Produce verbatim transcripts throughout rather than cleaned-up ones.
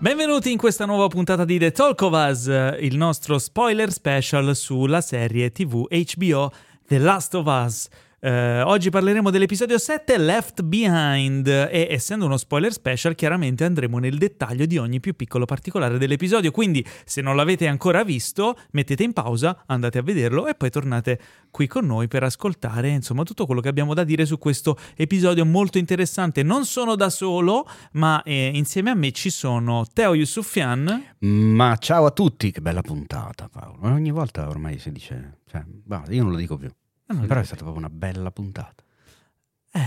Benvenuti in questa nuova puntata di The Talk of Us, il nostro spoiler special sulla serie tivù H B O The Last of Us. Eh, oggi parleremo dell'episodio sette, Left Behind, e essendo uno spoiler special chiaramente andremo nel dettaglio di ogni più piccolo particolare dell'episodio, quindi se non l'avete ancora visto mettete in pausa, andate a vederlo e poi tornate qui con noi per ascoltare insomma tutto quello che abbiamo da dire su questo episodio molto interessante. Non sono da solo, ma eh, insieme a me ci sono Teo Yusufian. Ma ciao a tutti, che bella puntata, Paolo. Ogni volta ormai si dice, cioè, io non lo dico più, allora, però è stata proprio una bella puntata. Eh,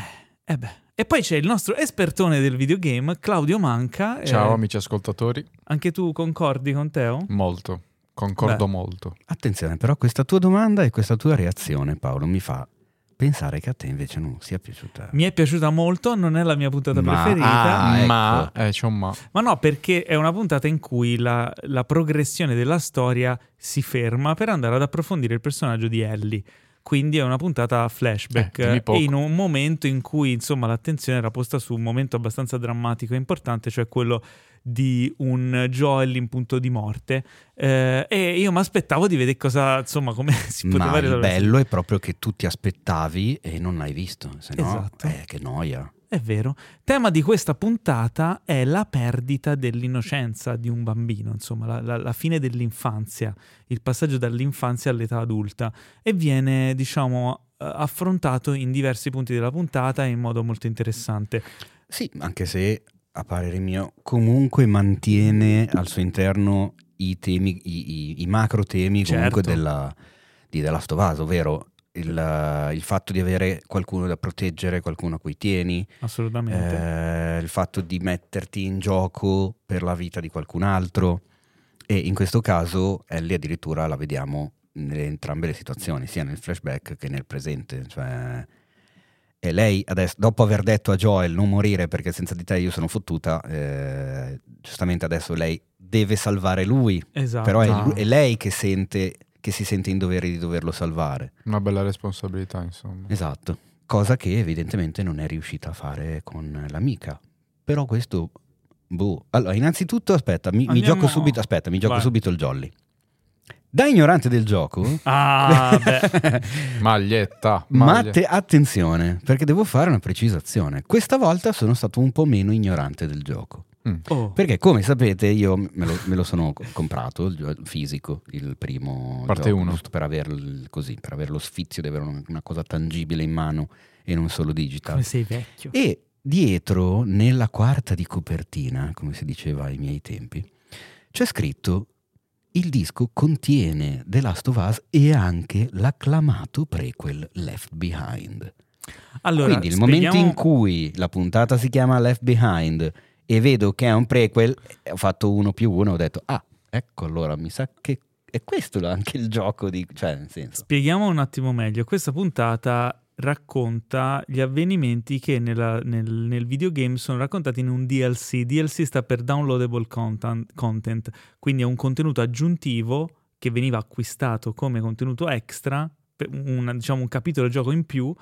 eh beh. E poi c'è il nostro espertone del videogame, Claudio Manca. Ciao eh... amici ascoltatori. Anche tu concordi con Teo? Molto. Concordo Beh. molto. Attenzione, però questa tua domanda e questa tua reazione, Paolo, mi fa pensare che a te invece non sia piaciuta. Mi è piaciuta molto, non è la mia puntata ma, preferita. Ah, ecco. Ma eh, c'è un ma. Ma no, perché è una puntata in cui la, la progressione della storia si ferma per andare ad approfondire il personaggio di Ellie. Quindi è una puntata flashback eh, e in un momento in cui insomma l'attenzione era posta su un momento abbastanza drammatico e importante, cioè quello di un Joel in punto di morte, eh, e io mi aspettavo di vedere cosa insomma come si poteva risolvere. Ma il bello è proprio che tu ti aspettavi e non l'hai visto, se no esatto. eh, che noia. È vero. Tema di questa puntata è la perdita dell'innocenza di un bambino, insomma, la, la, la fine dell'infanzia, il passaggio dall'infanzia all'età adulta, e viene, diciamo, affrontato in diversi punti della puntata in modo molto interessante. Sì, anche se, a parere mio, comunque mantiene al suo interno i temi, i, i, i macro temi comunque certo. della, di The Last of Us, ovvero... Il, il fatto di avere qualcuno da proteggere, qualcuno a cui tieni, assolutamente, eh, il fatto di metterti in gioco per la vita di qualcun altro, e in questo caso Ellie addirittura la vediamo in entrambe le situazioni, sia nel flashback che nel presente, cioè, e lei adesso, dopo aver detto a Joel non morire perché senza di te io sono fottuta, eh, giustamente adesso lei deve salvare lui, esatto. però è, è lei che sente che si sente in dovere di doverlo salvare. Una bella responsabilità, insomma. Esatto, cosa che evidentemente non è riuscita a fare con l'amica. Però questo, boh. Allora, innanzitutto, aspetta, mi, mi gioco subito, aspetta, mi gioco Vai. subito il jolly. Da ignorante del gioco... Ah, beh. Maglietta. Maglie. Ma te, attenzione, perché devo fare una precisazione. Questa volta sono stato un po' meno ignorante del gioco. Mm. Oh. Perché come sapete io me lo, me lo sono comprato il fisico, il primo parte gioco, uno. Giusto per aver così, per aver lo sfizio di avere una, una cosa tangibile in mano e non solo digital. Come sei vecchio. E dietro nella quarta di copertina, come si diceva ai miei tempi, c'è scritto: il disco contiene The Last of Us e anche l'acclamato prequel Left Behind. Allora, quindi il spieghiamo... momento in cui la puntata si chiama Left Behind e vedo che è un prequel, ho fatto uno più uno, ho detto, ah, ecco, allora mi sa che è questo anche il gioco di... Cioè, nel senso. Spieghiamo un attimo meglio. Questa puntata racconta gli avvenimenti che nella, nel, nel videogame sono raccontati in un D L C. D L C sta per Downloadable Content, content quindi è un contenuto aggiuntivo che veniva acquistato come contenuto extra, un, diciamo un capitolo gioco in più,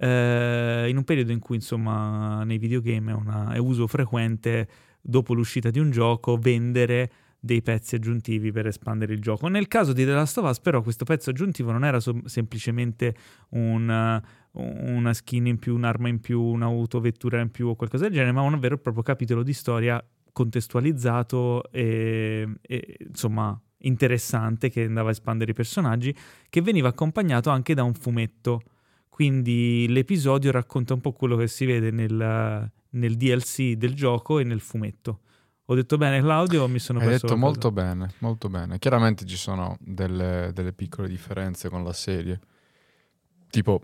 in un periodo in cui insomma nei videogame è, una, è uso frequente dopo l'uscita di un gioco vendere dei pezzi aggiuntivi per espandere il gioco. Nel caso di The Last of Us però questo pezzo aggiuntivo non era so- semplicemente un, una skin in più, un'arma in più, un'autovettura in più o qualcosa del genere, ma un vero e proprio capitolo di storia contestualizzato e, e insomma interessante, che andava a espandere i personaggi, che veniva accompagnato anche da un fumetto. Quindi l'episodio racconta un po' quello che si vede nel, nel D L C del gioco e nel fumetto, Ho detto bene Claudio, mi sono perso. Hai detto molto bene, molto bene. Chiaramente ci sono delle, delle piccole differenze con la serie. Tipo,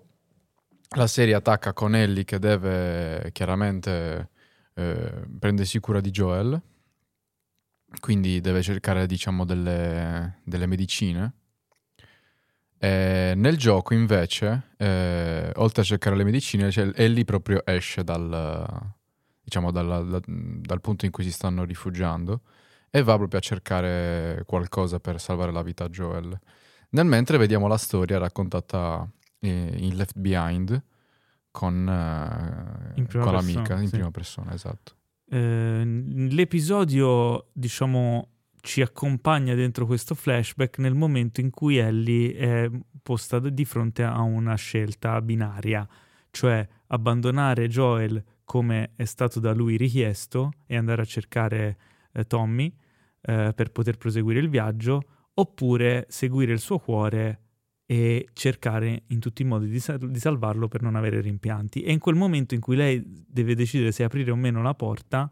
la serie attacca con Ellie che deve chiaramente eh, prendersi cura di Joel. Quindi deve cercare, diciamo, delle, delle medicine. E nel gioco invece, eh, oltre a cercare le medicine, cioè Ellie proprio esce dal... diciamo dal, dal punto in cui si stanno rifugiando e va proprio a cercare qualcosa per salvare la vita a Joel. Nel mentre vediamo la storia raccontata eh, in Left Behind con, eh, in prima con persona, l'amica in sì. prima persona, esatto. Eh, l'episodio, diciamo, ci accompagna dentro questo flashback nel momento in cui Ellie è posta di fronte a una scelta binaria, cioè abbandonare Joel come è stato da lui richiesto e andare a cercare eh, Tommy eh, per poter proseguire il viaggio, oppure seguire il suo cuore e cercare in tutti i modi di, sal- di salvarlo per non avere rimpianti. E in quel momento in cui lei deve decidere se aprire o meno la porta,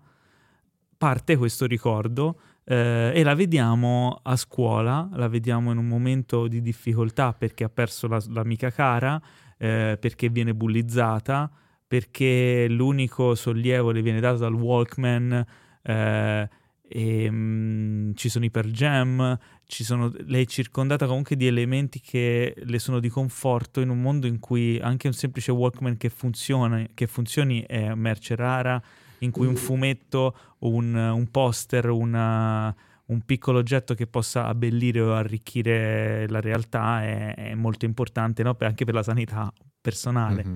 parte questo ricordo eh, e la vediamo a scuola, la vediamo in un momento di difficoltà perché ha perso la, l'amica cara, eh, perché viene bullizzata, perché l'unico sollievo le viene dato dal Walkman, eh, e, mh, ci sono i Pearl Jam, ci sono, lei è circondata comunque di elementi che le sono di conforto in un mondo in cui anche un semplice Walkman che funziona, che funzioni è merce rara, in cui un fumetto, un, un poster, una, un piccolo oggetto che possa abbellire o arricchire la realtà è, è molto importante, no? Anche per la sanità personale. Mm-hmm.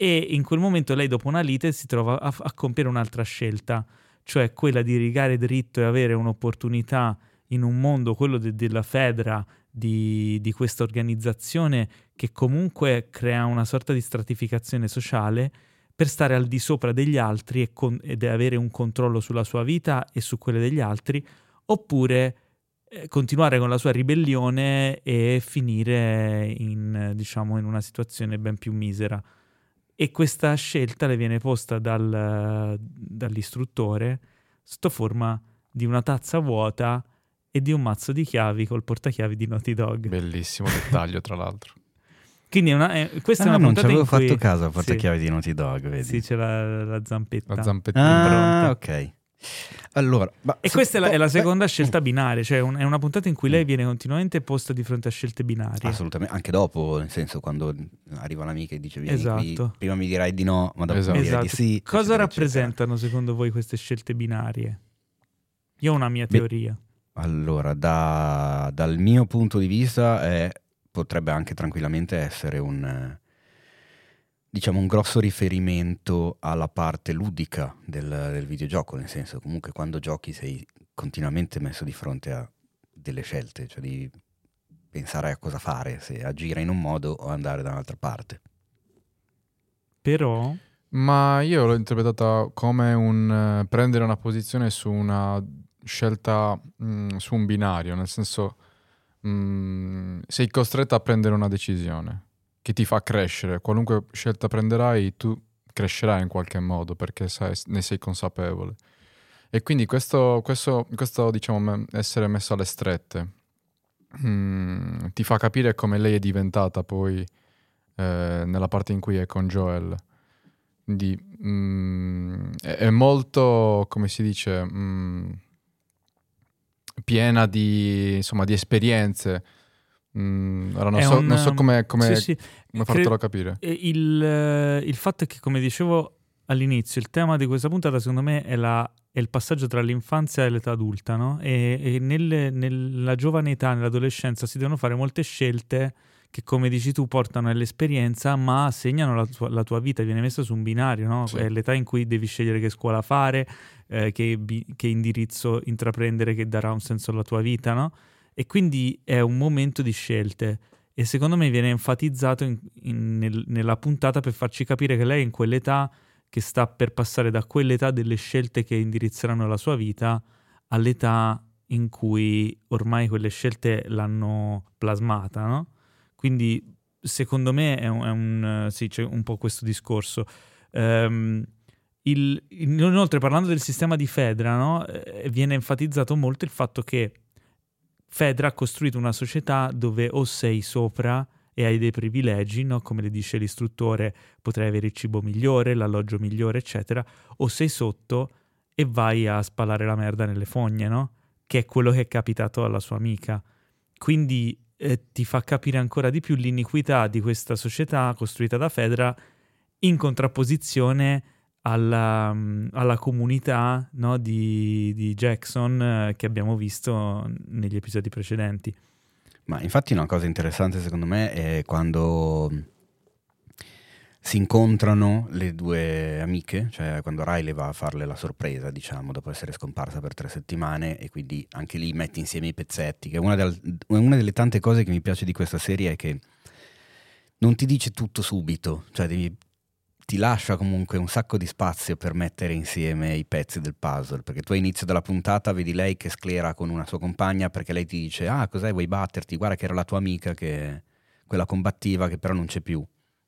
E in quel momento lei, dopo una lite, si trova a, a compiere un'altra scelta, cioè quella di rigare dritto e avere un'opportunità in un mondo, quello de, della FEDRA, di, di questa organizzazione che comunque crea una sorta di stratificazione sociale per stare al di sopra degli altri e con, ed avere un controllo sulla sua vita e su quelle degli altri, oppure eh, continuare con la sua ribellione e finire in, diciamo, in una situazione ben più misera. E questa scelta le viene posta dal, dall'istruttore sotto forma di una tazza vuota e di un mazzo di chiavi col portachiavi di Naughty Dog. Bellissimo dettaglio, tra l'altro. Quindi è una, è, questa ah, è una non puntata in cui... Non ci avevo fatto caso al portachiavi sì. di Naughty Dog, vedi? Sì, c'è la, la zampetta. La zampetta ah, impronta. Ok. Allora, ma... E questa è la, è la seconda scelta binaria, cioè un, è una puntata in cui lei viene continuamente posta di fronte a scelte binarie. Assolutamente, anche dopo, nel senso, quando arriva l'amica e dice vieni esatto. qui, prima mi dirai di no, ma dopo esatto. mi dirai di sì. Cosa eccetera, rappresentano eccetera. Secondo voi queste scelte binarie? Io ho una mia teoria. Beh, allora, da, dal mio punto di vista è, potrebbe anche tranquillamente essere un... diciamo un grosso riferimento alla parte ludica del, del videogioco, nel senso comunque quando giochi sei continuamente messo di fronte a delle scelte, cioè di pensare a cosa fare, se agire in un modo o andare da un'altra parte. Però... Ma io l'ho interpretata come un eh, prendere una posizione su una scelta, mh, su un binario, nel senso mh, sei costretto a prendere una decisione che ti fa crescere, qualunque scelta prenderai tu crescerai in qualche modo perché sai, ne sei consapevole, e quindi questo, questo, questo diciamo essere messo alle strette mm, ti fa capire come lei è diventata poi eh, nella parte in cui è con Joel, quindi mm, è, è molto, come si dice, mm, piena di, insomma, di esperienze. Mm, allora non, so, un, non so come, come, sì, sì. come fartelo Cre- capire. Il, il fatto è che, come dicevo all'inizio, il tema di questa puntata secondo me è, la, è il passaggio tra l'infanzia e l'età adulta, no? E, e nelle, nella giovane età, nell'adolescenza, si devono fare molte scelte che, come dici tu, portano all'esperienza ma segnano la tua, la tua vita, viene messa su un binario, no? Sì. È l'età in cui devi scegliere che scuola fare, eh, che, che indirizzo intraprendere che darà un senso alla tua vita, no? E quindi è un momento di scelte e secondo me viene enfatizzato in, in, nel, nella puntata per farci capire che lei è in quell'età che sta per passare da quell'età delle scelte che indirizzeranno la sua vita all'età in cui ormai quelle scelte l'hanno plasmata, no? Quindi secondo me è un, è un sì, c'è un po' questo discorso. Um, Il, inoltre, parlando del sistema di FEDRA, no, viene enfatizzato molto il fatto che FEDRA ha costruito una società dove o sei sopra e hai dei privilegi, no? Come le dice l'istruttore, potrai avere il cibo migliore, l'alloggio migliore, eccetera, o sei sotto e vai a spalare la merda nelle fogne, no? Che è quello che è capitato alla sua amica. Quindi eh, ti fa capire ancora di più l'iniquità di questa società costruita da FEDRA in contrapposizione alla, alla comunità, no, di, di Jackson eh, che abbiamo visto negli episodi precedenti. Ma infatti una cosa interessante secondo me è quando si incontrano le due amiche, cioè quando Riley va a farle la sorpresa, diciamo, dopo essere scomparsa per tre settimane, e quindi anche lì metti insieme i pezzetti, che è una, del, una delle tante cose che mi piace di questa serie è che non ti dice tutto subito, cioè devi, ti lascia comunque un sacco di spazio per mettere insieme i pezzi del puzzle, perché tu all'inizio della puntata vedi lei che sclera con una sua compagna perché lei ti dice ah cos'è, vuoi batterti, guarda che era la tua amica, che quella combattiva che però non c'è più.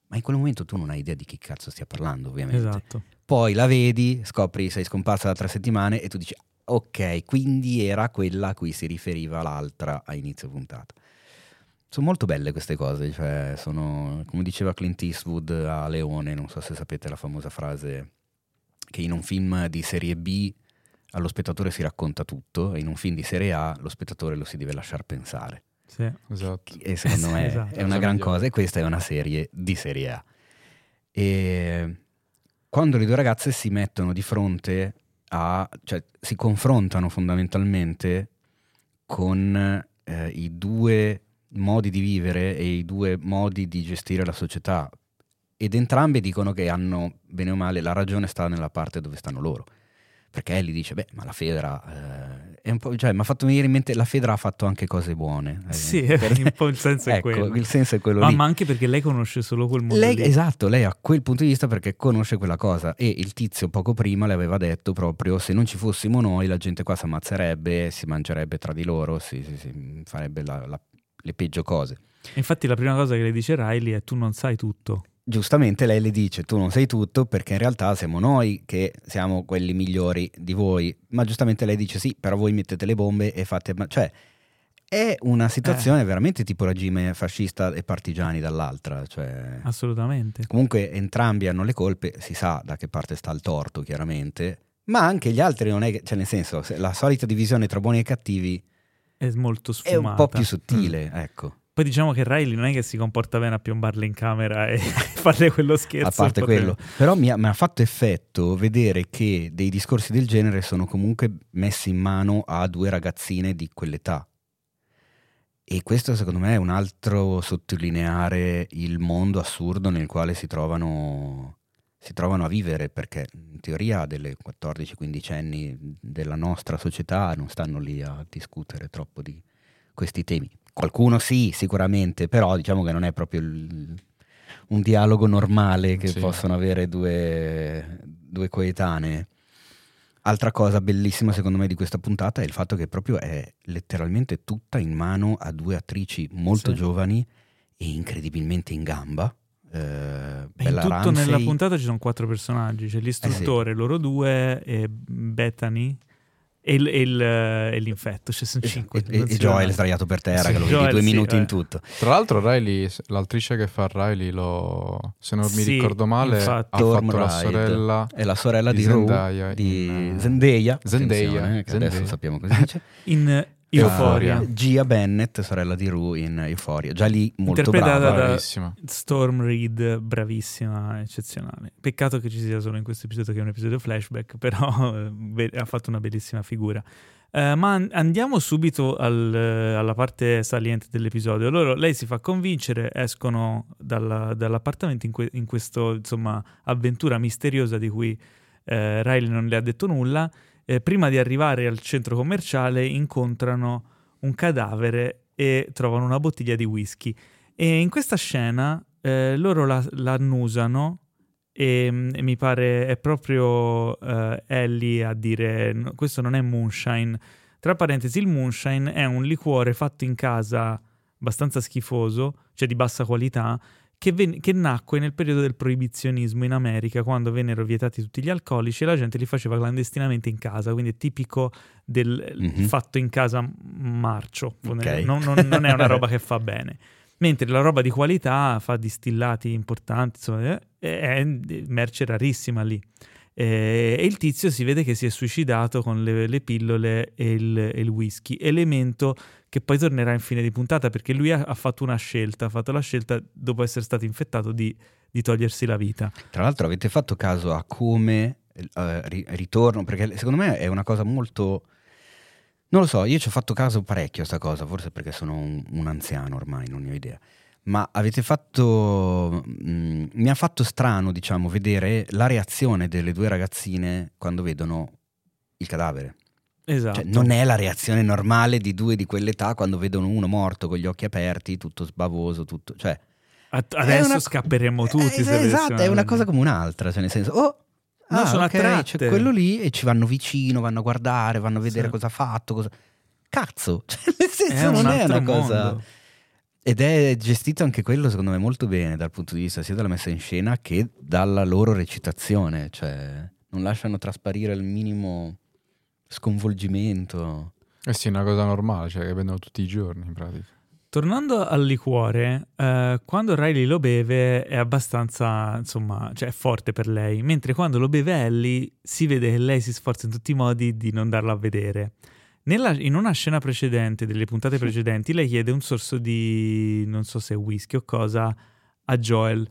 Ma in quel momento tu non hai idea di chi cazzo stia parlando, ovviamente. Esatto. Poi la vedi, scopri sei scomparsa da tre settimane e tu dici ok, quindi era quella a cui si riferiva l'altra a inizio puntata. Sono molto belle queste cose, cioè sono, come diceva Clint Eastwood a Leone, non so se sapete la famosa frase che in un film di serie B allo spettatore si racconta tutto e in un film di serie A lo spettatore lo si deve lasciar pensare. Sì, esatto. E secondo me esatto, è una gran cosa, e questa è una serie di serie A. E quando le due ragazze si mettono di fronte a, cioè si confrontano fondamentalmente con eh, i due modi di vivere e i due modi di gestire la società, ed entrambe dicono che hanno, bene o male, la ragione sta nella parte dove stanno loro. Perché Ellie dice, beh, ma la Fedra eh, è un po', cioè, mi ha fatto venire in mente, la Fedra ha fatto anche cose buone. Eh, sì, per... un po' il senso è ecco, quello. Il senso è quello ma, lì. Ma anche perché lei conosce solo quel mondo lei, lì. Esatto, lei ha quel punto di vista perché conosce quella cosa. E il tizio poco prima le aveva detto proprio, se non ci fossimo noi la gente qua si ammazzerebbe, si mangerebbe tra di loro, si, si, si farebbe la, la, le peggio cose. Infatti la prima cosa che le dice Riley è tu non sai tutto. Giustamente lei le dice tu non sei tutto perché in realtà siamo noi che siamo quelli migliori di voi, ma giustamente lei dice sì, però voi mettete le bombe e fate, cioè è una situazione eh. veramente tipo regime fascista e partigiani dall'altra, cioè assolutamente. Comunque entrambi hanno le colpe, si sa da che parte sta il torto chiaramente, ma anche gli altri non è che, cioè nel senso la solita divisione tra buoni e cattivi è molto sfumata, è un po' più sottile, mm. ecco. Poi diciamo che Riley non è che si comporta bene a piombarle in camera e fare quello scherzo. A parte quello. Però mi ha, mi ha fatto effetto vedere che dei discorsi del genere sono comunque messi in mano a due ragazzine di quell'età. E questo secondo me è un altro sottolineare il mondo assurdo nel quale si trovano, si trovano a vivere, perché in teoria delle quattordici quindici anni della nostra società non stanno lì a discutere troppo di questi temi. Qualcuno sì, sicuramente, però diciamo che non è proprio il, un dialogo normale che sì. possono avere due, due coetanee. Altra cosa bellissima secondo me di questa puntata è il fatto che proprio è letteralmente tutta in mano a due attrici molto sì. giovani e incredibilmente in gamba. Eh, Bella in tutto Ramsey. Nella puntata ci sono quattro personaggi, c'è l'istruttore, eh sì. loro due, e Bethany... E, il, e, il, e l'infetto, cioè sono cinque. E, e Joel sdraiato per terra, sì, che lo vedi Joel, due minuti sì, in tutto. Tra l'altro Riley, l'attrice che fa Riley, lo, se non mi sì, ricordo male, infatti, ha Storm fatto Ride. La sorella è la sorella di, di Rue, di in, Zendaya, Zendaya, eh, che Zendaya. Adesso sappiamo cosa dice. In Euphoria. Gia Bennett, sorella di Rue in Euphoria. Già lì molto brava, bravissima. Storm Reed, bravissima, eccezionale. Peccato che ci sia solo in questo episodio, che è un episodio flashback, però eh, ha fatto una bellissima figura. Eh, ma andiamo subito al, alla parte saliente dell'episodio. Allora, lei si fa convincere, escono dalla, dall'appartamento in, que, in questo, insomma, avventura misteriosa di cui eh, Riley non le ha detto nulla. Eh, prima di arrivare al centro commerciale incontrano un cadavere e trovano una bottiglia di whisky, e in questa scena eh, loro la, la annusano e, e mi pare è proprio eh, Ellie a dire no, questo non è moonshine. Tra parentesi, il moonshine è un liquore fatto in casa abbastanza schifoso, cioè di bassa qualità, che, ven- che nacque nel periodo del proibizionismo in America, quando vennero vietati tutti gli alcolici e la gente li faceva clandestinamente in casa, quindi è tipico del mm-hmm. fatto in casa marcio, okay. non, non, non è una roba che fa bene. Mentre la roba di qualità fa distillati importanti, insomma, è merce rarissima lì. E il tizio si vede che si è suicidato con le, le pillole e il, e il whisky, elemento che poi tornerà in fine di puntata, perché lui ha, ha fatto una scelta, ha fatto la scelta dopo essere stato infettato di, di togliersi la vita. Tra l'altro avete fatto caso a come eh, ritorno, perché secondo me è una cosa molto... Non lo so, io ci ho fatto caso parecchio a sta cosa, forse perché sono un, un anziano ormai, non ne ho idea. Ma avete fatto mh, mi ha fatto strano, diciamo, vedere la reazione delle due ragazzine quando vedono il cadavere. Esatto. Cioè, non è la reazione normale di due di quell'età quando vedono uno morto con gli occhi aperti, tutto sbavoso, tutto, cioè At- adesso una... scapperemo tutti. Eh, se esatto, è una cosa come un'altra, cioè nel senso oh no, ah, sono okay, attratte, c'è quello lì e ci vanno vicino, vanno a guardare, vanno a vedere sì. cosa ha fatto, cosa cazzo, cioè, nel senso è non è una mondo. cosa. Ed è gestito anche quello, secondo me, molto bene dal punto di vista sia della messa in scena che dalla loro recitazione, cioè non lasciano trasparire il minimo sconvolgimento. Eh sì, è una cosa normale, cioè che vendono tutti i giorni in pratica. Tornando al liquore, eh, quando Riley lo beve è abbastanza, insomma, cioè è forte per lei, mentre quando lo beve Ellie si vede che lei si sforza in tutti i modi di non darlo a vedere. Nella, in una scena precedente, delle puntate precedenti, lei chiede un sorso di, non so se whisky o cosa, a Joel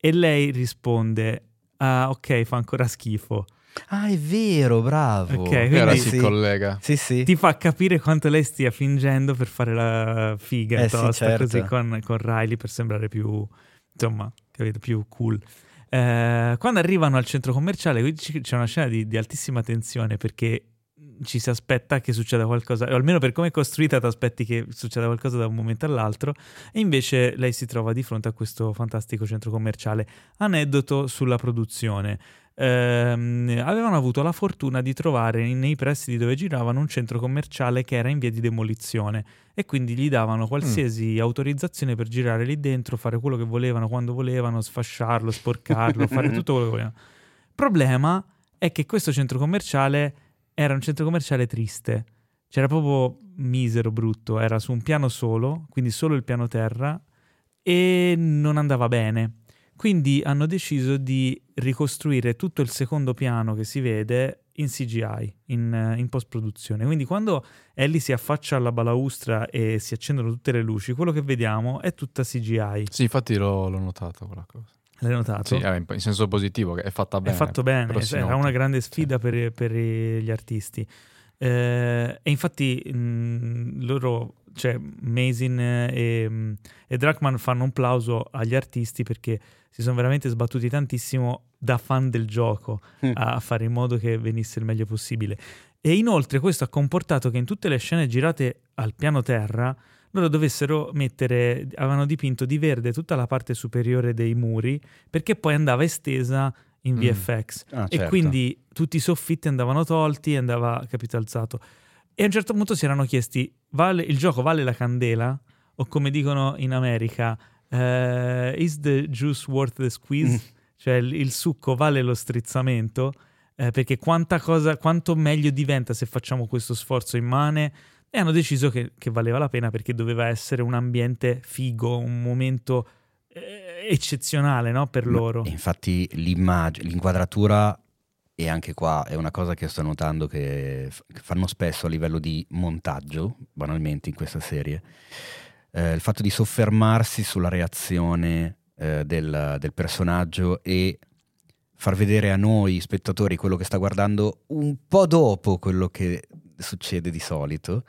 e lei risponde ah ok, fa ancora schifo. Ah, è vero, bravo. Okay, quindi allora si sì. collega. Sì, sì. Ti fa capire quanto lei stia fingendo per fare la figa eh, tosta, sì, certo. così con, con Riley, per sembrare più, insomma, capito, più cool. Eh, quando arrivano al centro commerciale, qui c'è una scena di, di altissima tensione, perché ci si aspetta che succeda qualcosa, o almeno per come è costruita ti aspetti che succeda qualcosa da un momento all'altro, e invece lei si trova di fronte a questo fantastico centro commerciale. Aneddoto sulla produzione: ehm, avevano avuto la fortuna di trovare nei pressi di dove giravano un centro commerciale che era in via di demolizione, e quindi gli davano qualsiasi mm. autorizzazione per girare lì dentro, fare quello che volevano quando volevano, sfasciarlo, sporcarlo, fare tutto quello che volevano. Il problema è che questo centro commerciale era un centro commerciale triste, c'era proprio misero, brutto, era su un piano solo, quindi solo il piano terra, e non andava bene. Quindi hanno deciso di ricostruire tutto il secondo piano che si vede in C G I, in, in post-produzione. Quindi quando Ellie si affaccia alla balaustra e si accendono tutte le luci, quello che vediamo è tutta C G I. Sì, infatti l'ho, l'ho notato quella cosa. L'hai notato? Sì, in senso positivo, che è fatta bene. È fatto bene, era una grande sfida sì. per, per gli artisti. Eh, e infatti mh, loro, cioè Mazin e, e Druckmann fanno un plauso agli artisti, perché si sono veramente sbattuti tantissimo da fan del gioco mm. a fare in modo che venisse il meglio possibile. E inoltre questo ha comportato che in tutte le scene girate al piano terra loro dovessero mettere, avevano dipinto di verde tutta la parte superiore dei muri, perché poi andava estesa in V F X. Mm. Ah, certo. E quindi tutti i soffitti andavano tolti, andava, capito, alzato. E a un certo punto si erano chiesti, vale, il gioco vale la candela? O come dicono in America, uh, is the juice worth the squeeze? Mm. Cioè il, il succo vale lo strizzamento? Eh, perché quanta cosa, quanto meglio diventa se facciamo questo sforzo immane? E hanno deciso che, che valeva la pena, perché doveva essere un ambiente figo, un momento eh, eccezionale, no? Per loro. Ma, infatti l'immagine, l'inquadratura, e anche qua è una cosa che sto notando che f- fanno spesso a livello di montaggio, banalmente in questa serie, eh, il fatto di soffermarsi sulla reazione eh, del, del personaggio e far vedere a noi spettatori quello che sta guardando un po' dopo quello che succede di solito.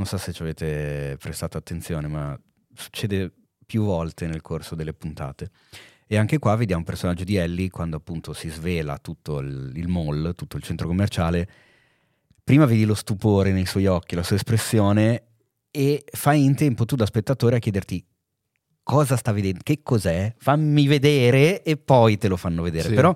Non so se ci avete prestato attenzione, ma succede più volte nel corso delle puntate. E anche qua vediamo un personaggio di Ellie quando appunto si svela tutto il, il mall, tutto il centro commerciale. Prima vedi lo stupore nei suoi occhi, la sua espressione, e fai in tempo tu da spettatore a chiederti cosa sta vedendo, che cos'è, fammi vedere, e poi te lo fanno vedere. Sì. Però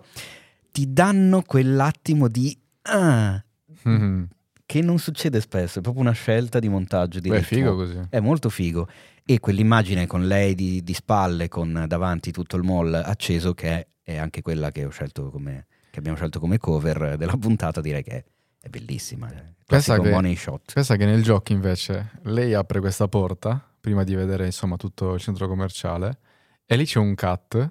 ti danno quell'attimo di... Ah, mm-hmm. che non succede spesso, è proprio una scelta di montaggio di Beh, è figo così. È molto figo. e quell'immagine con lei di, di spalle con davanti tutto il mall acceso, che è, è anche quella che ho scelto come, che abbiamo scelto come cover della puntata, direi che è, è bellissima. Pensa che, money shot. Pensa che nel gioco invece lei apre questa porta prima di vedere insomma tutto il centro commerciale e lì c'è un cut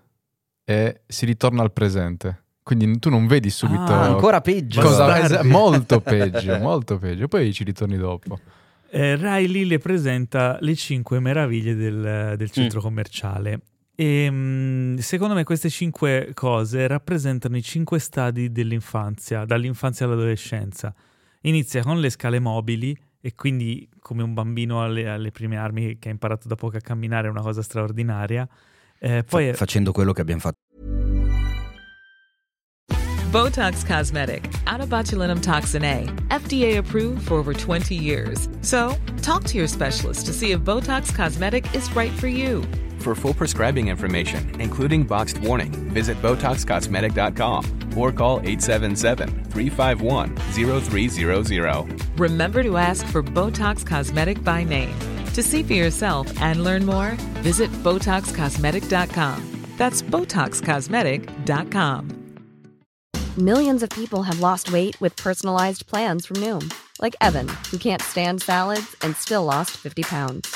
e si ritorna al presente. Quindi tu non vedi subito ah, ancora peggio cosa, molto peggio molto peggio poi ci ritorni dopo. eh, Riley le presenta le cinque meraviglie del, del centro mm. commerciale e mh, secondo me queste cinque cose rappresentano i cinque stadi dell'infanzia, dall'infanzia all'adolescenza. Inizia con le scale mobili e quindi come un bambino alle, alle prime armi, che ha imparato da poco a camminare, è una cosa straordinaria. eh, poi Fa- è... facendo quello che abbiamo fatto. Botox Cosmetic, out of botulinum toxin A, F D A approved for over twenty years. So, talk to your specialist to see if Botox Cosmetic is right for you. For full prescribing information, including boxed warning, visit Botox Cosmetic dot com or call eight seven seven, three five one, zero three zero zero. Remember to ask for Botox Cosmetic by name. To see for yourself and learn more, visit Botox Cosmetic dot com. That's Botox Cosmetic dot com. Millions of people have lost weight with personalized plans from Noom, like Evan, who can't stand salads and still lost fifty pounds.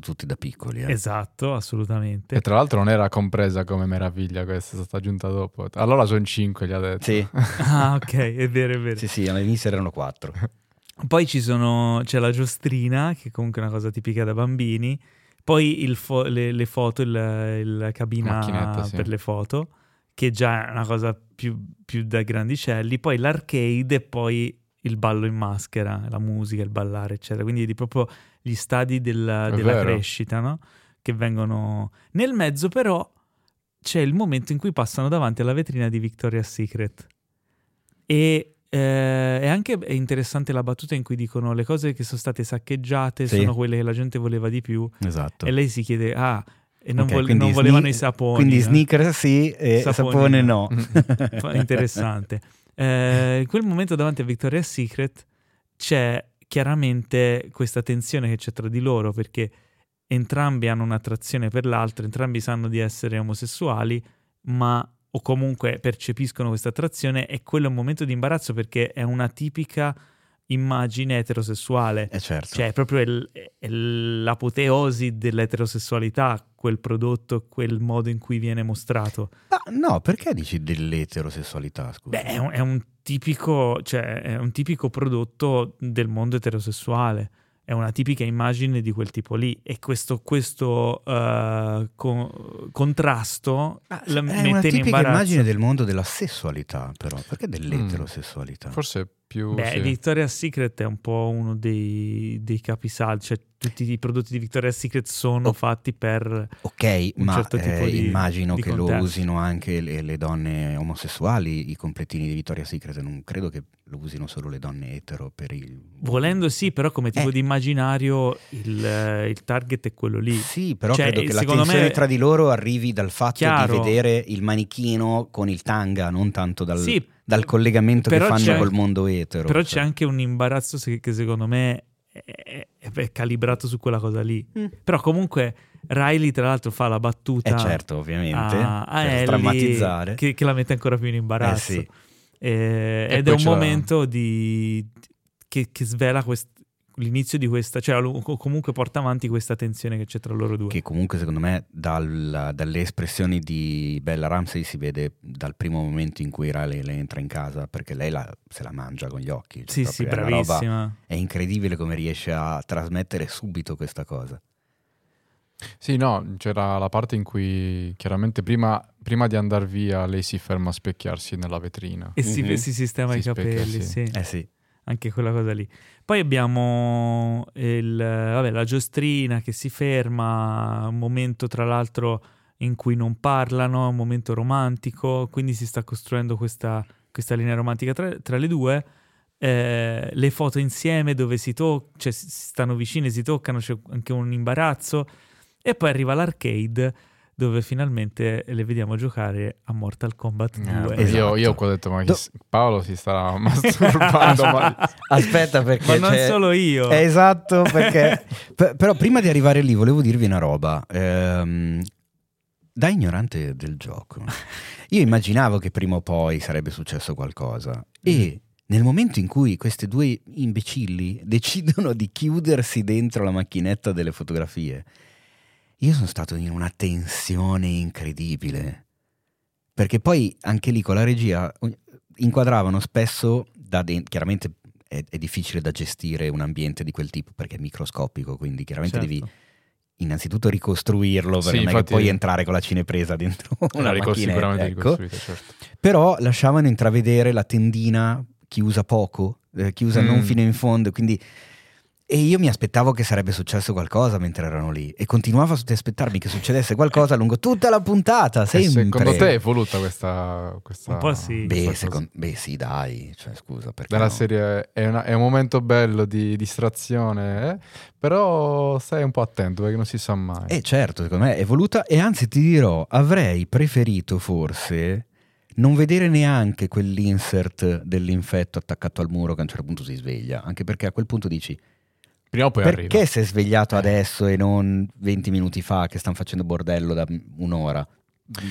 Tutti da piccoli, eh? Esatto, assolutamente. E tra l'altro non era compresa come meraviglia, questa è stata aggiunta dopo. Allora sono cinque, gli ha detto. Sì. Ah, ok, è vero, è vero. Sì, sì, all'inizio erano quattro. Poi ci sono, c'è la giostrina, che comunque è una cosa tipica da bambini. Poi il fo- le, le foto, la cabina sì. per le foto, che già è una cosa più, più da grandicelli. Poi l'arcade e poi il ballo in maschera, la musica, il ballare, eccetera. Quindi di proprio gli stadi della, della crescita, no? Che vengono... Nel mezzo però c'è il momento in cui passano davanti alla vetrina di Victoria's Secret e eh, è anche è interessante la battuta in cui dicono le cose che sono state saccheggiate sì. sono quelle che la gente voleva di più. Esatto. E lei si chiede ah e non, okay, vole- non volevano sne- i saponi. Quindi eh? Sneaker sì e sapone, sapone no. no. Interessante. Eh, in quel momento davanti a Victoria's Secret c'è chiaramente questa tensione che c'è tra di loro, perché entrambi hanno un'attrazione per l'altro, entrambi sanno di essere omosessuali, ma o comunque percepiscono questa attrazione, e quello è un momento di imbarazzo perché è una tipica immagine eterosessuale. Eh certo. Cioè è proprio il, il, l'apoteosi dell'eterosessualità, quel prodotto, quel modo in cui viene mostrato. Ma no, perché dici dell'eterosessualità? Scusa. Beh, è un, è un tipico, cioè è un tipico prodotto del mondo eterosessuale, è una tipica immagine di quel tipo lì, e questo, questo uh, co- contrasto ah, la mette in imbarazzo. È una tipica immagine del mondo della sessualità, però perché dell'eterosessualità? Mm, forse più... Beh, sì. Victoria's Secret è un po' uno dei, dei capisaldi, cioè tutti i prodotti di Victoria's Secret sono oh, fatti per ok, un ma certo tipo eh, di, immagino di che contesto. Lo usino anche le, le donne omosessuali, i completini di Victoria's Secret, non credo che lo usino solo le donne etero per il... Volendo sì, però come tipo eh. di immaginario il, il target è quello lì. Sì, però cioè, credo che la tensione me... tra di loro arrivi dal fatto Chiaro. Di vedere il manichino con il tanga, non tanto dal... Sì. Dal collegamento però che fanno col mondo etero. Però cioè. C'è anche un imbarazzo che secondo me è, è calibrato su quella cosa lì. Mm. Però comunque Riley tra l'altro fa la battuta eh certo, ovviamente, a, a per Ellie, drammatizzare. Che, che la mette ancora più in imbarazzo. Eh sì. eh, ed è un momento di, che, che svela quest, l'inizio di questa, cioè comunque porta avanti questa tensione che c'è tra loro due. Che comunque secondo me dal, dalle espressioni di Bella Ramsey si vede dal primo momento in cui Riley le entra in casa, perché lei la, se la mangia con gli occhi. Cioè sì, sì, bravissima. È, roba, è incredibile come riesce a trasmettere subito questa cosa. Sì, no, c'era la parte in cui chiaramente prima, prima di andare via lei si ferma a specchiarsi nella vetrina. E mm-hmm. si, si sistema si i capelli, sì. sì. Eh sì. Anche quella cosa lì. Poi abbiamo il, vabbè, la giostrina che si ferma, un momento tra l'altro in cui non parlano, è un momento romantico, quindi si sta costruendo questa, questa linea romantica tra, tra le due. Eh, le foto insieme dove si, to- cioè, si stanno vicine, si toccano, c'è anche un imbarazzo. E poi arriva l'arcade dove finalmente le vediamo giocare a Mortal Kombat due. Eh, esatto. Io, io ho detto, ma chi... Paolo si starà masturbando. ma... Aspetta, perché... Ma non c'è... solo io. Esatto, perché... P- però prima di arrivare lì volevo dirvi una roba. Ehm... Da ignorante del gioco. Io immaginavo che prima o poi sarebbe successo qualcosa. E... nel momento in cui queste due imbecilli decidono di chiudersi dentro la macchinetta delle fotografie, io sono stato in una tensione incredibile. Perché poi anche lì con la regia inquadravano spesso, da de- chiaramente è, è difficile da gestire un ambiente di quel tipo perché è microscopico, quindi chiaramente certo. devi innanzitutto ricostruirlo, perché sì, non è che puoi entrare con la cinepresa dentro una macchinetta. Sicuramente ecco. ricostruita, certo. Però lasciavano intravedere la tendina chiusa poco, eh, chiusa mm. non fino in fondo, quindi... E io mi aspettavo che sarebbe successo qualcosa mentre erano lì, e continuavo ad aspettarmi che succedesse qualcosa lungo tutta la puntata, sempre. E secondo te è voluta questa... questa... Un po' sì. Beh, secondo... Beh sì, dai, cioè, scusa, perché della no? serie è, una... è un momento bello di distrazione, eh? Però stai un po' attento perché non si sa mai. Eh certo, secondo me è voluta, e anzi ti dirò, avrei preferito forse... non vedere neanche quell'insert dell'infetto attaccato al muro che a un certo punto si sveglia, anche perché a quel punto dici prima o poi perché arriva. Si è svegliato eh. adesso e non venti minuti fa che stanno facendo bordello da un'ora,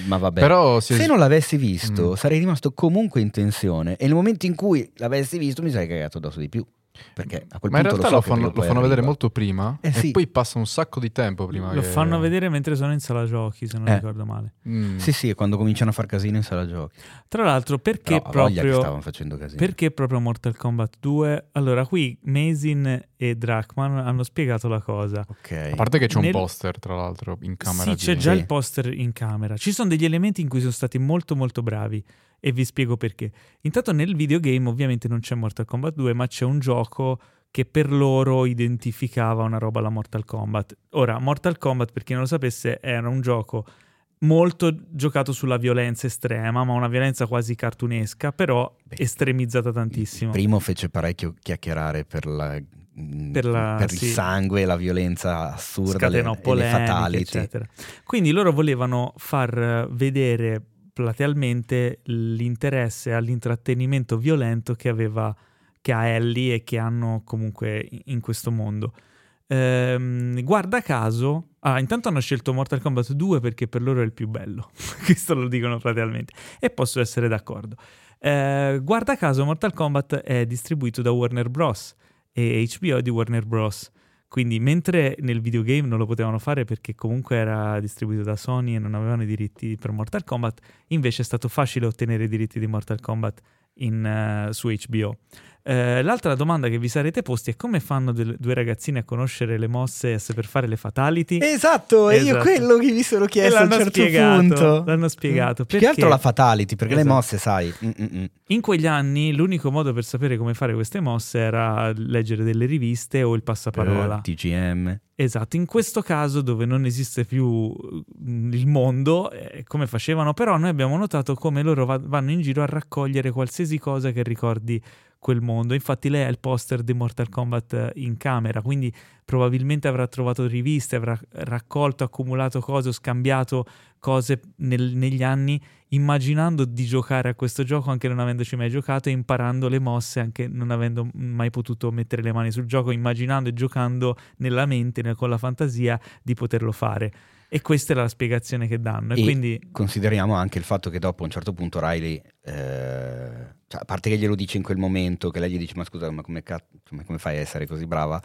ma vabbè. Però se, se non l'avessi visto mm. sarei rimasto comunque in tensione, e nel momento in cui l'avessi visto mi sarei cagato addosso di più, perché a quel ma punto in realtà lo, so lo fanno, lo fanno vedere molto prima eh, e sì. poi passa un sacco di tempo prima lo che... fanno vedere mentre sono in sala giochi, se non eh. ricordo male mm. sì sì, quando cominciano a far casino in sala giochi. Tra l'altro perché no, proprio stavano facendo casino, perché proprio Mortal Kombat due? Allora qui Mazin e Druckmann hanno spiegato la cosa, okay. a parte che c'è Nel... un poster tra l'altro in camera, sì di... c'è già sì. il poster in camera, ci sono degli elementi in cui sono stati molto molto bravi. E vi spiego perché. Intanto nel videogame ovviamente non c'è Mortal Kombat due, ma c'è un gioco che per loro identificava una roba alla Mortal Kombat. Ora, Mortal Kombat, per chi non lo sapesse, era un gioco molto giocato sulla violenza estrema, ma una violenza quasi cartunesca, però Beh, estremizzata tantissimo. Il primo fece parecchio chiacchierare per la... per, la, per sì. il sangue, la violenza assurda, scatenò le, polemiche, le fatality, eccetera. Quindi loro volevano far vedere platealmente l'interesse all'intrattenimento violento che aveva, che ha Ellie e che hanno comunque in questo mondo. Ehm, guarda caso, ah, intanto hanno scelto Mortal Kombat due perché per loro è il più bello, questo lo dicono platealmente, e posso essere d'accordo. Ehm, guarda caso Mortal Kombat è distribuito da Warner Bros e H B O di Warner Bros, quindi mentre nel videogame non lo potevano fare perché comunque era distribuito da Sony e non avevano i diritti per Mortal Kombat, invece è stato facile ottenere i diritti di Mortal Kombat in, uh, su H B O. Uh, l'altra domanda che vi sarete posti è come fanno de- due ragazzine a conoscere le mosse e a saper fare le fatality. Esatto, esatto. E io quello che vi sono chiesto a un certo spiegato, punto. L'hanno spiegato. Mm. Perché? Più che altro la fatality, perché esatto. le mosse sai. Mm-mm. In quegli anni l'unico modo per sapere come fare queste mosse era leggere delle riviste o il passaparola. Eh, T G M. Esatto, in questo caso dove non esiste più il mondo, eh, come facevano? Però noi abbiamo notato come loro va- vanno in giro a raccogliere qualsiasi cosa che ricordi quel mondo. Infatti lei ha il poster di Mortal Kombat in camera, quindi probabilmente avrà trovato riviste, avrà raccolto, accumulato cose, scambiato cose nel, negli anni, immaginando di giocare a questo gioco anche non avendoci mai giocato, e imparando le mosse anche non avendo mai potuto mettere le mani sul gioco, immaginando e giocando nella mente, nel, con la fantasia di poterlo fare. E questa è la spiegazione che danno. E, e quindi consideriamo anche il fatto che dopo a un certo punto Riley, eh, cioè, a parte che glielo dice in quel momento, che lei gli dice ma scusa ma come, ca- come fai a essere così brava,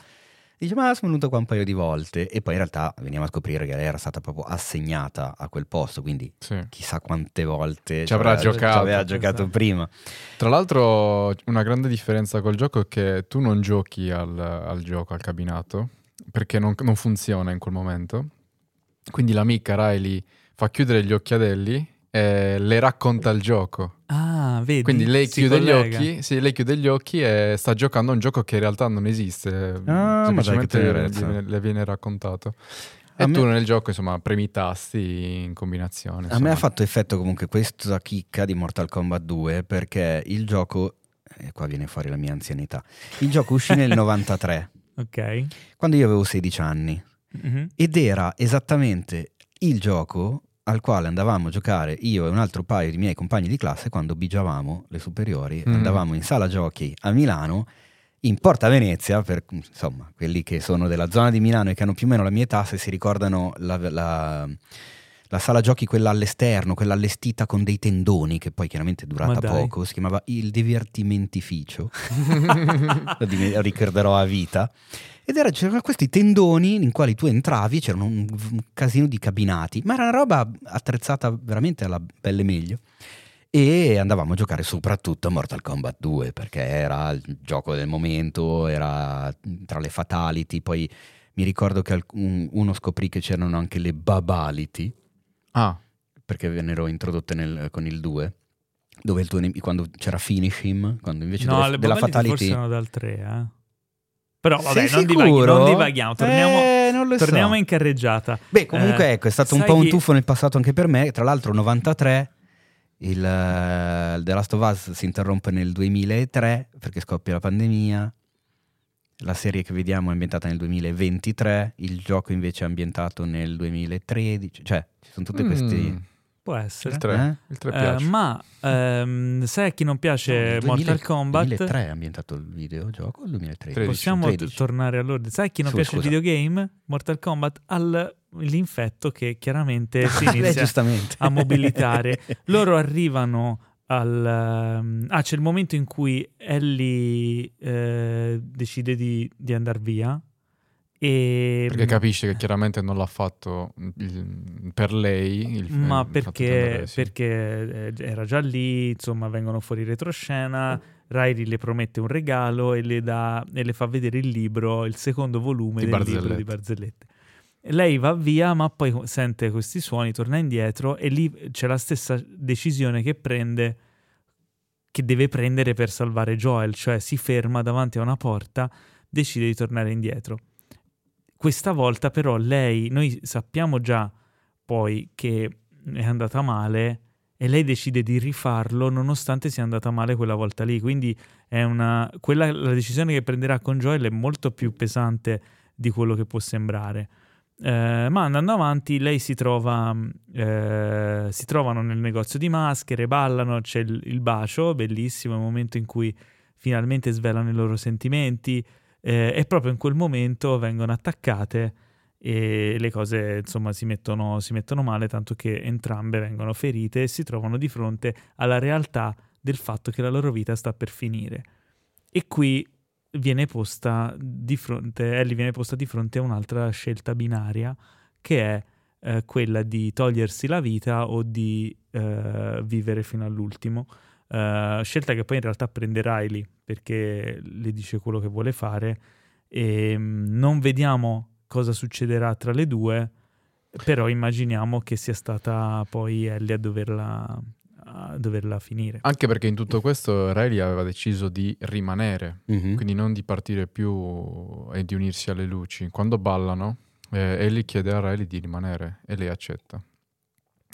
dice ma sono venuta qua un paio di volte, e poi in realtà veniamo a scoprire che lei era stata proprio assegnata a quel posto, quindi sì. chissà quante volte ci avrà giocato, aveva giocato prima. Tra l'altro una grande differenza col gioco è che tu non giochi al, al gioco, al cabinato, perché non, non funziona in quel momento. Quindi l'amica Riley fa chiudere gli occhiadelli e le racconta il gioco. Ah, vedi. Quindi lei chiude gli occhi, sì, lei chiude gli occhi e sta giocando a un gioco che in realtà non esiste. Ah, semplicemente ma dai, che tenerezza. Le viene raccontato. E me... tu nel gioco, insomma, premi i tasti in combinazione. Insomma. A me ha fatto effetto comunque questa chicca di Mortal Kombat due, perché il gioco, e qua viene fuori la mia anzianità, il gioco uscì nel novantatré, ok, quando io avevo sedici anni, mm-hmm. ed era esattamente il gioco al quale andavamo a giocare io e un altro paio di miei compagni di classe quando bigiavamo le superiori, mm. andavamo in sala giochi a Milano, in Porta Venezia, per insomma quelli che sono della zona di Milano e che hanno più o meno la mia età, se si ricordano la, la, la sala giochi, quella all'esterno, quella allestita con dei tendoni, che poi chiaramente è durata poco, si chiamava il divertimentificio, lo ricorderò a vita. Ed era, c'erano questi tendoni in quali tu entravi, c'erano un, un casino di cabinati, ma era una roba attrezzata veramente alla pelle meglio, e andavamo a giocare soprattutto a Mortal Kombat due, perché era il gioco del momento, era tra le fatality. Poi mi ricordo che alcun, uno scoprì che c'erano anche le babality, ah. perché vennero introdotte nel, con il due, dove il tuo nemico, quando c'era finish him, quando invece no, dove, le della fatality forse sono dal tre, eh però vabbè, non divaghiamo, non divaghiamo, torniamo, eh, non torniamo so. in carreggiata. Beh, comunque eh, ecco, è stato un po' un tuffo che... nel passato anche per me. Tra l'altro novantatré il uh, The Last of Us si interrompe nel duemilatré perché scoppia la pandemia, la serie che vediamo è ambientata nel duemilaventitré, il gioco invece è ambientato nel duemilatredici, cioè ci sono tutte mm. queste... Può essere. Il tre, eh? Il tre piace. Eh, ma ehm, sai a chi non piace no, Mortal Kombat? Nel duemilatré è ambientato il videogioco o nel duemilatredici? Possiamo tredici. tornare all'ordine. Sai a chi non Su, piace scusa. il videogame? Mortal Kombat all'infetto che chiaramente si inizia a mobilitare. Loro arrivano al... Ah, c'è il momento in cui Ellie eh, decide di, di andare via. E... perché capisce che chiaramente non l'ha fatto per lei il... ma perché, lei, sì. perché era già lì, insomma vengono fuori retroscena, Riley le promette un regalo e le, dà, e le fa vedere il libro, il secondo volume di del Barzellette. libro di Barzellette. Lei va via, ma poi sente questi suoni, torna indietro e lì c'è la stessa decisione che prende, che deve prendere per salvare Joel, cioè si ferma davanti a una porta, decide di tornare indietro. Questa volta però lei, noi sappiamo già poi che è andata male e lei decide di rifarlo nonostante sia andata male quella volta lì, quindi è una, quella, la decisione che prenderà con Joel è molto più pesante di quello che può sembrare. Eh, ma andando avanti lei si trova, eh, si trovano nel negozio di maschere, ballano, c'è il, il bacio, bellissimo, è il momento in cui finalmente svelano i loro sentimenti. Eh, e proprio in quel momento vengono attaccate e le cose insomma si mettono, si mettono male, tanto che entrambe vengono ferite e si trovano di fronte alla realtà del fatto che la loro vita sta per finire. E qui viene posta di fronte, Ellie viene posta di fronte a un'altra scelta binaria, che è eh, quella di togliersi la vita o di eh, vivere fino all'ultimo. Uh, scelta che poi in realtà prende Riley, perché le dice quello che vuole fare e mh, non vediamo cosa succederà tra le due, però immaginiamo che sia stata poi Ellie a doverla, a doverla finire, anche perché in tutto questo Riley aveva deciso di rimanere, mm-hmm. quindi non di partire più e di unirsi alle luci. Quando ballano eh, Ellie chiede a Riley di rimanere e lei accetta,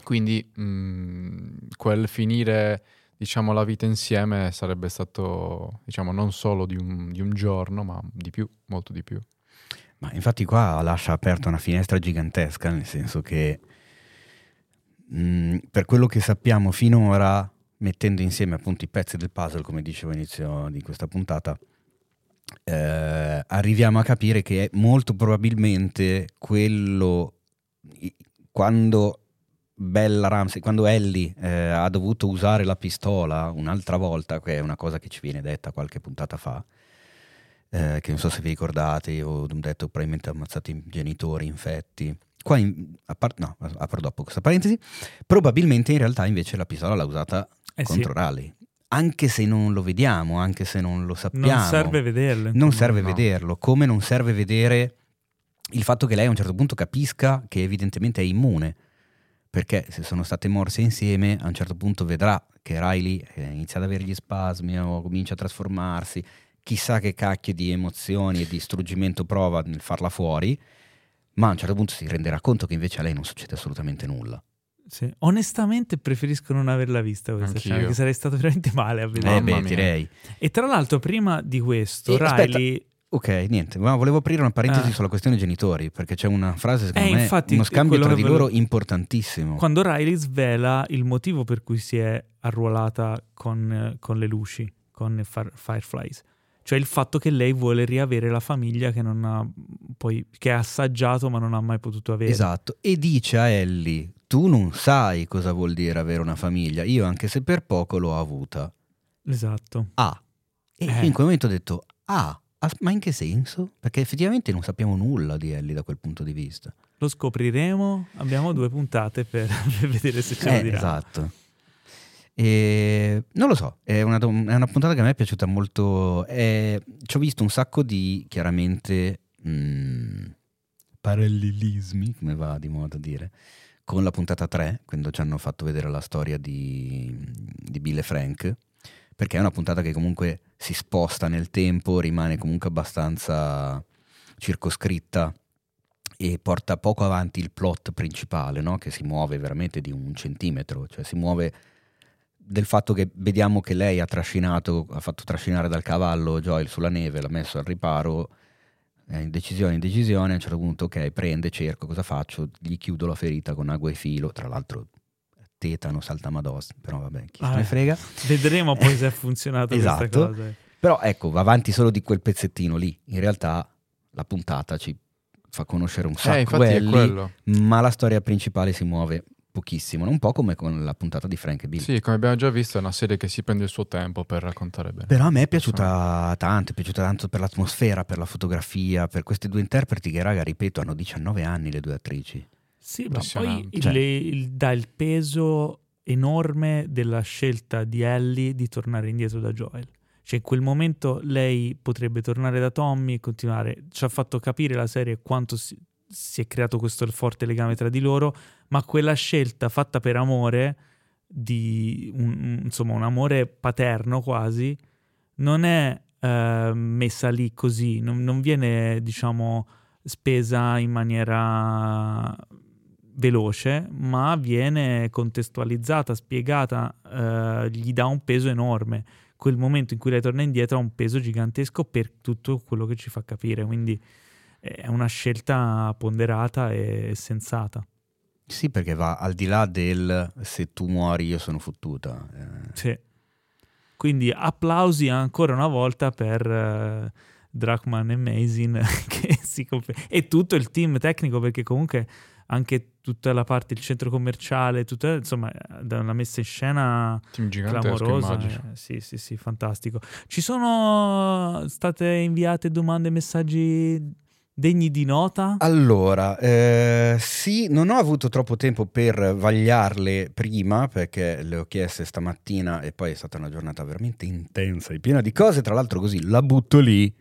quindi mh, quel finire, diciamo, la vita insieme sarebbe stato, diciamo, non solo di un, di un giorno, ma di più, molto di più. Ma infatti qua lascia aperta una finestra gigantesca, nel senso che mh, per quello che sappiamo finora, mettendo insieme appunto i pezzi del puzzle, come dicevo all'inizio di questa puntata, eh, arriviamo a capire che molto probabilmente quello, quando... Bella Ramsey, quando Ellie eh, ha dovuto usare la pistola un'altra volta, che è una cosa che ci viene detta qualche puntata fa, eh, che non so se vi ricordate, ho detto probabilmente ammazzati i genitori infetti, qua in, a par- no, apro dopo questa parentesi, probabilmente in realtà invece la pistola l'ha usata eh contro sì. Riley, anche se non lo vediamo, anche se non lo sappiamo, non serve vederlo, non serve no. vederlo, come non serve vedere il fatto che lei a un certo punto capisca che evidentemente è immune, perché se sono state morse insieme a un certo punto vedrà che Riley inizia ad avere gli spasmi o comincia a trasformarsi, chissà che cacchio di emozioni e di struggimento prova nel farla fuori, ma a un certo punto si renderà conto che invece a lei non succede assolutamente nulla. Sì. Onestamente preferisco non averla vista questa scena, perché sarei stato veramente male a vedere. Eh beh, direi. E tra l'altro prima di questo e, Riley... Aspetta. Ok, niente, ma volevo aprire una parentesi ah. sulla questione genitori, perché c'è una frase, secondo eh, me, infatti, uno scambio tra di loro importantissimo. Quando Riley svela il motivo per cui si è arruolata con, con le luci, con i far- Fireflies, cioè il fatto che lei vuole riavere la famiglia che non ha poi, che ha assaggiato ma non ha mai potuto avere. Esatto, e dice a Ellie, tu non sai cosa vuol dire avere una famiglia, io anche se per poco l'ho avuta. Esatto. Ah, e eh. in quel momento ho detto, ah. Ma in che senso? Perché effettivamente non sappiamo nulla di Ellie da quel punto di vista. Lo scopriremo, abbiamo due puntate per, per vedere se c'è eh, dirà. Esatto. E, non lo so, è una, è una puntata che a me è piaciuta molto. È, ci ho visto un sacco di, chiaramente, mh, parallelismi, come va di moda a dire, con la puntata tre, quando ci hanno fatto vedere la storia di, di Bill e Frank, perché è una puntata che comunque si sposta nel tempo, rimane comunque abbastanza circoscritta e porta poco avanti il plot principale, no? Che si muove veramente di un centimetro, cioè si muove del fatto che vediamo che lei ha trascinato, ha fatto trascinare dal cavallo Joel sulla neve, l'ha messo al riparo, eh, in decisione, in decisione, a un certo punto ok, prende, cerco, cosa faccio? Gli chiudo la ferita con acqua e filo, tra l'altro... tetano, saltamados, però vabbè, chi ah, se ne frega. Vedremo poi se ha funzionato esatto. questa cosa. Però ecco, va avanti solo di quel pezzettino lì. In realtà la puntata ci fa conoscere un sacco eh, Ellie, ma la storia principale si muove pochissimo, un po' come con la puntata di Frank e Bill. Sì, come abbiamo già visto è una serie che si prende il suo tempo per raccontare bene. Però a me è piaciuta tanto, è piaciuta tanto per l'atmosfera, per la fotografia, per questi due interpreti che, raga, ripeto, hanno diciannove anni le due attrici. Sì, ma poi il, il, dà il peso enorme della scelta di Ellie di tornare indietro da Joel. Cioè in quel momento lei potrebbe tornare da Tommy e continuare. Ci ha fatto capire la serie quanto si, si è creato questo forte legame tra di loro, ma quella scelta fatta per amore, di un, insomma un amore paterno quasi, non è eh, messa lì così, non, non viene diciamo spesa in maniera... veloce, ma viene contestualizzata, spiegata, eh, gli dà un peso enorme. Quel momento in cui lei torna indietro ha un peso gigantesco per tutto quello che ci fa capire, quindi è una scelta ponderata e sensata. Sì, perché va al di là del se tu muori io sono fottuta. Eh. Sì. Quindi applausi ancora una volta per... Eh, Druckmann e Mazin che si confer- e tutto il team tecnico, perché comunque anche tutta la parte, il centro commerciale, tutta, insomma, da una messa in scena clamorosa, eh, sì sì sì, fantastico. Ci sono state inviate domande e messaggi degni di nota? Allora, eh, sì, non ho avuto troppo tempo per vagliarle prima, perché le ho chieste stamattina e poi è stata una giornata veramente intensa e piena di cose. Tra l'altro così, la butto lì.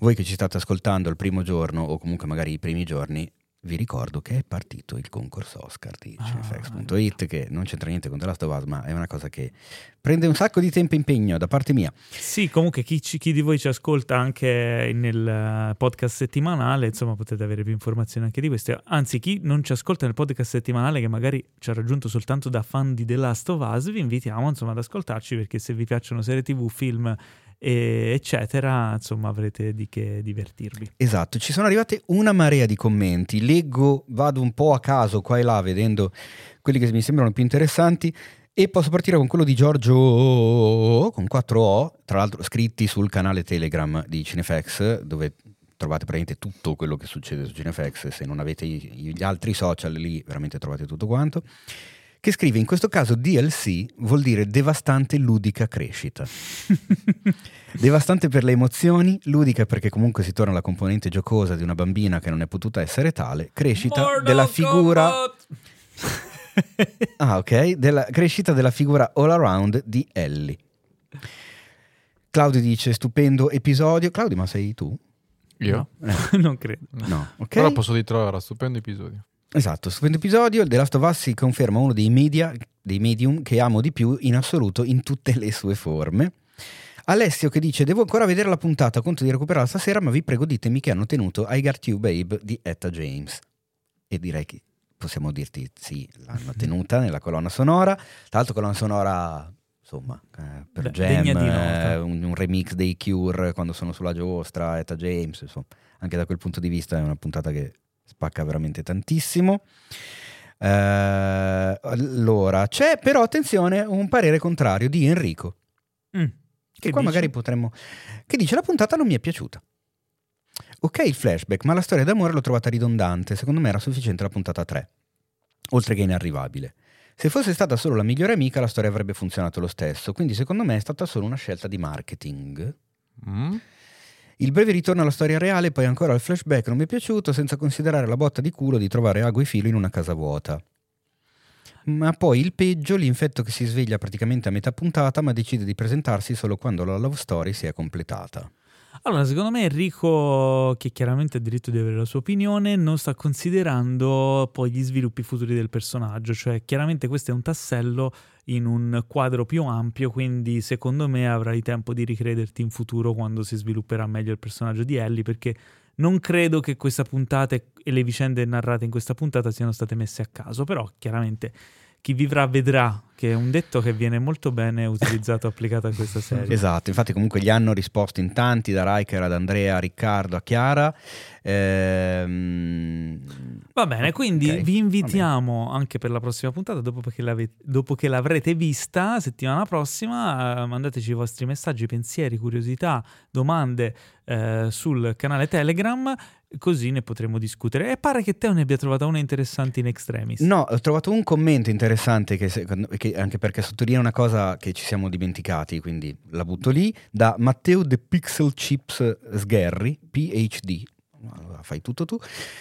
Voi che ci state ascoltando il primo giorno o comunque magari i primi giorni, vi ricordo che è partito il concorso Oscar di ah, Cinefex punto it, che non c'entra niente con The Last of Us, ma è una cosa che prende un sacco di tempo e impegno da parte mia. Sì, comunque chi, chi di voi ci ascolta anche nel podcast settimanale, insomma, potete avere più informazioni anche di queste. Anzi, chi non ci ascolta nel podcast settimanale, che magari ci ha raggiunto soltanto da fan di The Last of Us, vi invitiamo insomma ad ascoltarci, perché se vi piacciono serie tv, film e eccetera, insomma avrete di che divertirvi. Esatto, ci sono arrivate una marea di commenti, leggo, vado un po' a caso qua e là vedendo quelli che mi sembrano più interessanti e posso partire con quello di Giorgio con quattro O, tra l'altro scritti sul canale Telegram di Cinefex, dove trovate praticamente tutto quello che succede su Cinefex, se non avete gli altri social lì veramente trovate tutto quanto, che scrive, in questo caso D L C vuol dire devastante ludica crescita. Devastante per le emozioni, ludica perché comunque si torna alla componente giocosa di una bambina che non è potuta essere tale, crescita Mortal della figura... ah, ok, della crescita della figura all around di Ellie. Claudio dice, stupendo episodio. Claudio, ma sei tu? Io? No. Non credo. No, ok. Però posso ritrovare, stupendo episodio. Esatto, stupendo episodio. The Last of Us si conferma uno dei media, dei medium che amo di più in assoluto in tutte le sue forme. Alessio che dice: devo ancora vedere la puntata, conto di recuperarla stasera, ma vi prego ditemi che hanno tenuto I Got You Babe di Etta James. E direi che possiamo dirti sì, l'hanno tenuta nella colonna sonora. Tra l'altro colonna sonora, insomma, eh, per Jam, eh, un, un remix dei Cure quando sono sulla giostra, Etta James, insomma. Anche da quel punto di vista è una puntata che spacca veramente tantissimo. Eh, allora, c'è però, attenzione, un parere contrario di Enrico. Mm. Che qua dice? Magari potremmo... Che dice: la puntata non mi è piaciuta. Ok il flashback, ma la storia d'amore l'ho trovata ridondante. Secondo me era sufficiente la puntata tre, oltre che inarrivabile. Se fosse stata solo la migliore amica, la storia avrebbe funzionato lo stesso. Quindi secondo me è stata solo una scelta di marketing. Mm. Il breve ritorno alla storia reale, poi ancora al flashback, non mi è piaciuto, senza considerare la botta di culo di trovare ago e filo in una casa vuota. Ma poi il peggio, l'infetto che si sveglia praticamente a metà puntata ma decide di presentarsi solo quando la love story si è completata. Allora, secondo me Enrico, che chiaramente ha diritto di avere la sua opinione, non sta considerando poi gli sviluppi futuri del personaggio. Cioè, chiaramente questo è un tassello in un quadro più ampio, quindi secondo me avrai tempo di ricrederti in futuro quando si svilupperà meglio il personaggio di Ellie, perché non credo che questa puntata e le vicende narrate in questa puntata siano state messe a caso, però chiaramente chi vivrà vedrà, che è un detto che viene molto bene utilizzato, applicato a questa serie. Esatto, infatti comunque gli hanno risposto in tanti, da Riker ad Andrea, a Riccardo, a Chiara. Ehm... Va bene, quindi okay, vi invitiamo anche per la prossima puntata, dopo che, l'ave- dopo che l'avrete vista settimana prossima, mandateci i vostri messaggi, pensieri, curiosità, domande eh, sul canale Telegram, così ne potremo discutere. E pare che Teo ne abbia trovata una interessante in extremis. No, ho trovato un commento interessante che, se, che anche perché sottolinea una cosa che ci siamo dimenticati, quindi la butto lì, da Matteo The Pixel Chips Sgherri PhD. Allora, fai tutto tu.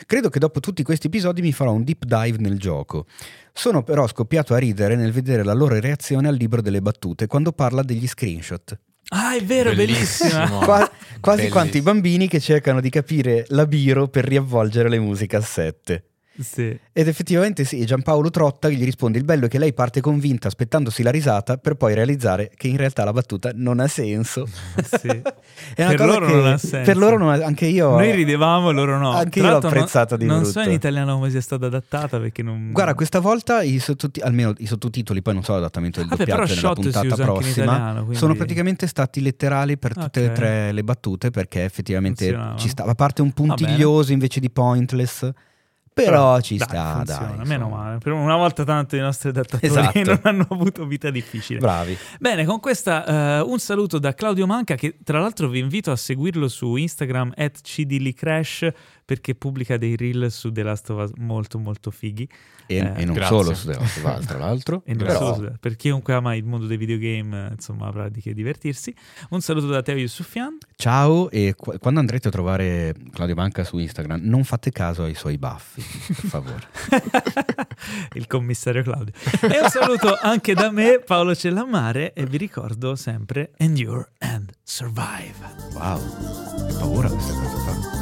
Credo che dopo tutti questi episodi mi farò un deep dive nel gioco. Sono però scoppiato a ridere nel vedere la loro reazione al libro delle battute quando parla degli screenshot. Ah, è vero, bellissima. Qua, quasi bellissimo. Quanti bambini che cercano di capire la Biro per riavvolgere le musicassette. Sì. Ed effettivamente sì, Gianpaolo Trotta gli risponde: il bello è che lei parte convinta aspettandosi la risata per poi realizzare che in realtà la battuta non ha senso. Sì. È una per cosa loro che non ha senso. Per loro non ha, anche io noi ridevamo, loro no. Anche io l'ho apprezzata di non brutto. Non so in italiano come sia stata adattata, perché non... Guarda, questa volta i sottotitoli, almeno i sottotitoli, poi non so l'adattamento del ah, doppiaggio nella puntata prossima, italiano, quindi... sono praticamente stati letterali per tutte okay. le tre le battute, perché effettivamente ci stava, a parte un puntiglioso invece di pointless. Però ci dai, sta, funziona, dai, meno male. Per una volta tanto i nostri adattatori esatto. non hanno avuto vita difficile. Bravi. Bene, con questa uh, un saluto da Claudio Manca, che tra l'altro vi invito a seguirlo su Instagram at cdlicrash, perché pubblica dei reel su The Last of Us molto molto fighi. E, eh, e non grazie. Solo su The Last of Us, tra l'altro. E non Però... solo, per chiunque ama il mondo dei videogame, insomma, avrà di che divertirsi. Un saluto da Teo Yusufian. Ciao, e qu- quando andrete a trovare Claudio Manca su Instagram, non fate caso ai suoi baffi, per favore. Il commissario Claudio. E un saluto anche da me, Paolo Cellammare, e vi ricordo sempre: endure and survive. Wow, che paura questa cosa fa.